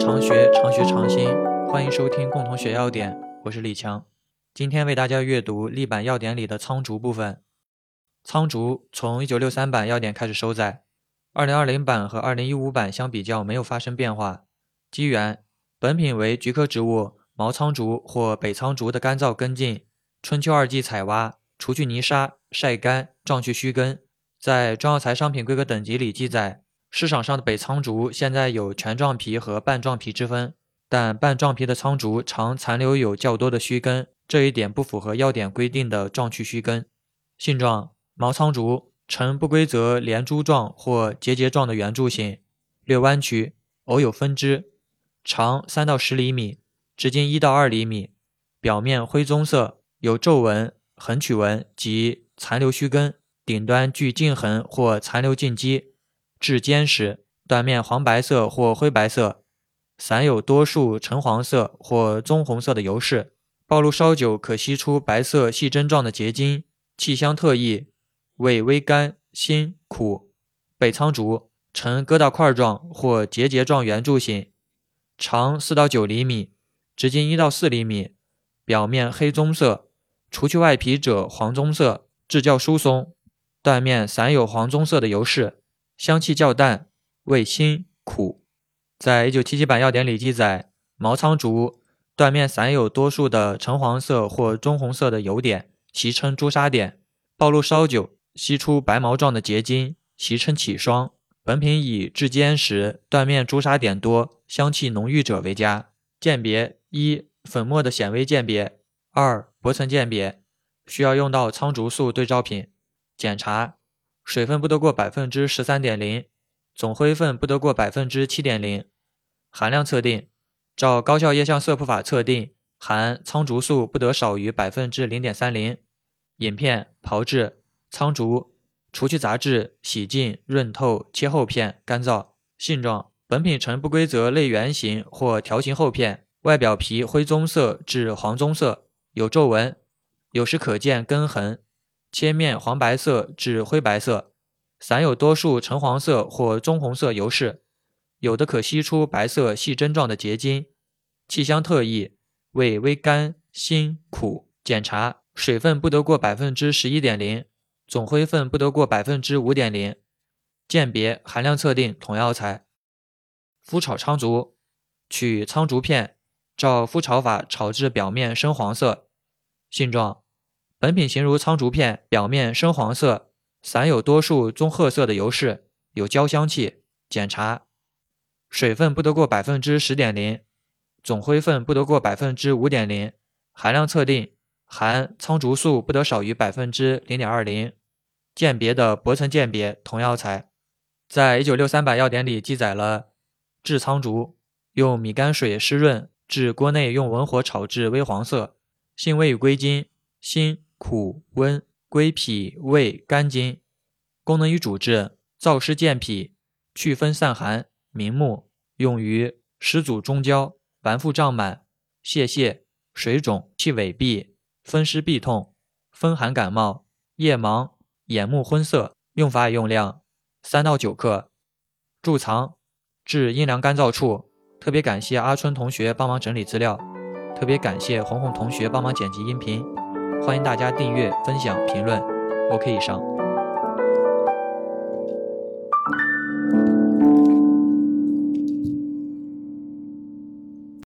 新常学，常学常新，欢迎收听共同学药典，我是李强。今天为大家阅读立版药典里的苍术部分。苍术从1963版药典开始收载，2020版和2015版相比较没有发生变化。基源：本品为菊科植物毛苍术或北苍术的干燥根茎，春秋2季采挖，除去泥沙，晒干，丈去须根。在中药材商品规格等级里记载，市场上的北苍术现在有全状皮和半状皮之分，但半状皮的苍术常残留有较多的须根，这一点不符合药典规定的丈去须根。性状：毛苍术呈不规则连珠状或结节状的圆柱形，略弯曲，偶有分支，长3到10厘米，直径1到2厘米，表面灰棕色，有皱纹、横曲纹及残留须根，顶端具茎痕或残留茎基。质坚实，断面黄白色或灰白色，伞有多数橙黄色或棕红色的油饰，暴露稍久可析出白色细针状的结晶，气香特异，味微甘、辛、苦。北苍术呈疙瘩块状或结节状圆柱形，长4到9厘米，直径1到4厘米，表面黑棕色，除去外皮者黄棕色，质较疏松，断面伞有黄棕色的油饰。香气较淡，味辛苦。在1977版药典里记载，毛苍术断面散有多数的橙黄色或棕红色的油点，习称朱砂点，暴露稍久，析出白毛状的结晶，习称起霜。本品以质坚实，断面朱砂点多，香气浓郁者为佳。鉴别：1、粉末的显微鉴别； 2、薄层鉴别，需要用到苍术素对照品。检查：水分不得过 13.0%， 总灰分不得过 7.0%。 含量测定：照高效液相色谱法测定，含苍术素不得少于 0.30%。 饮片、炮制：苍术除去杂质，洗净、润透，切厚片，干燥。性状：本品呈不规则类圆形或条形厚片，外表皮灰棕色至黄棕色，有皱纹，有时可见根痕，切面黄白色至灰白色，伞有多数橙黄色或棕红色油饰，有的可析出白色细针状的结晶，气香特异，味微甘、辛、苦。检查：水分不得过 11.0%， 总灰分不得过 5.0%。 鉴别：含量测定同药材。敷炒苍术：取苍术片，照敷炒法炒至表面深黄色。性状：本品形如苍术片，表面深黄色，伞有多数棕褐色的油饰，有焦香气。检查：水分不得过 10.0%， 总灰分不得过 5.0%。 含量测定：含苍术素不得少于 0.20%。 鉴别的薄层鉴别同药材。在1963版药典里记载了制苍术，用米泔水湿润，至锅内用文火炒至微黄色，性味与归经：辛、苦、温，归脾、胃、肝经。功能与主治：燥湿健脾，祛风散寒，明目，用于湿阻中焦、脘腹胀满、泄泻、水肿、气痿闭、风湿痹痛、风寒感冒、夜盲、眼目昏涩。用法与用量：3到9克。贮藏：至阴凉干燥处。特别感谢阿春同学帮忙整理资料，特别感谢红红同学帮忙剪辑音频。欢迎大家订阅、分享、评论。OK， 以上。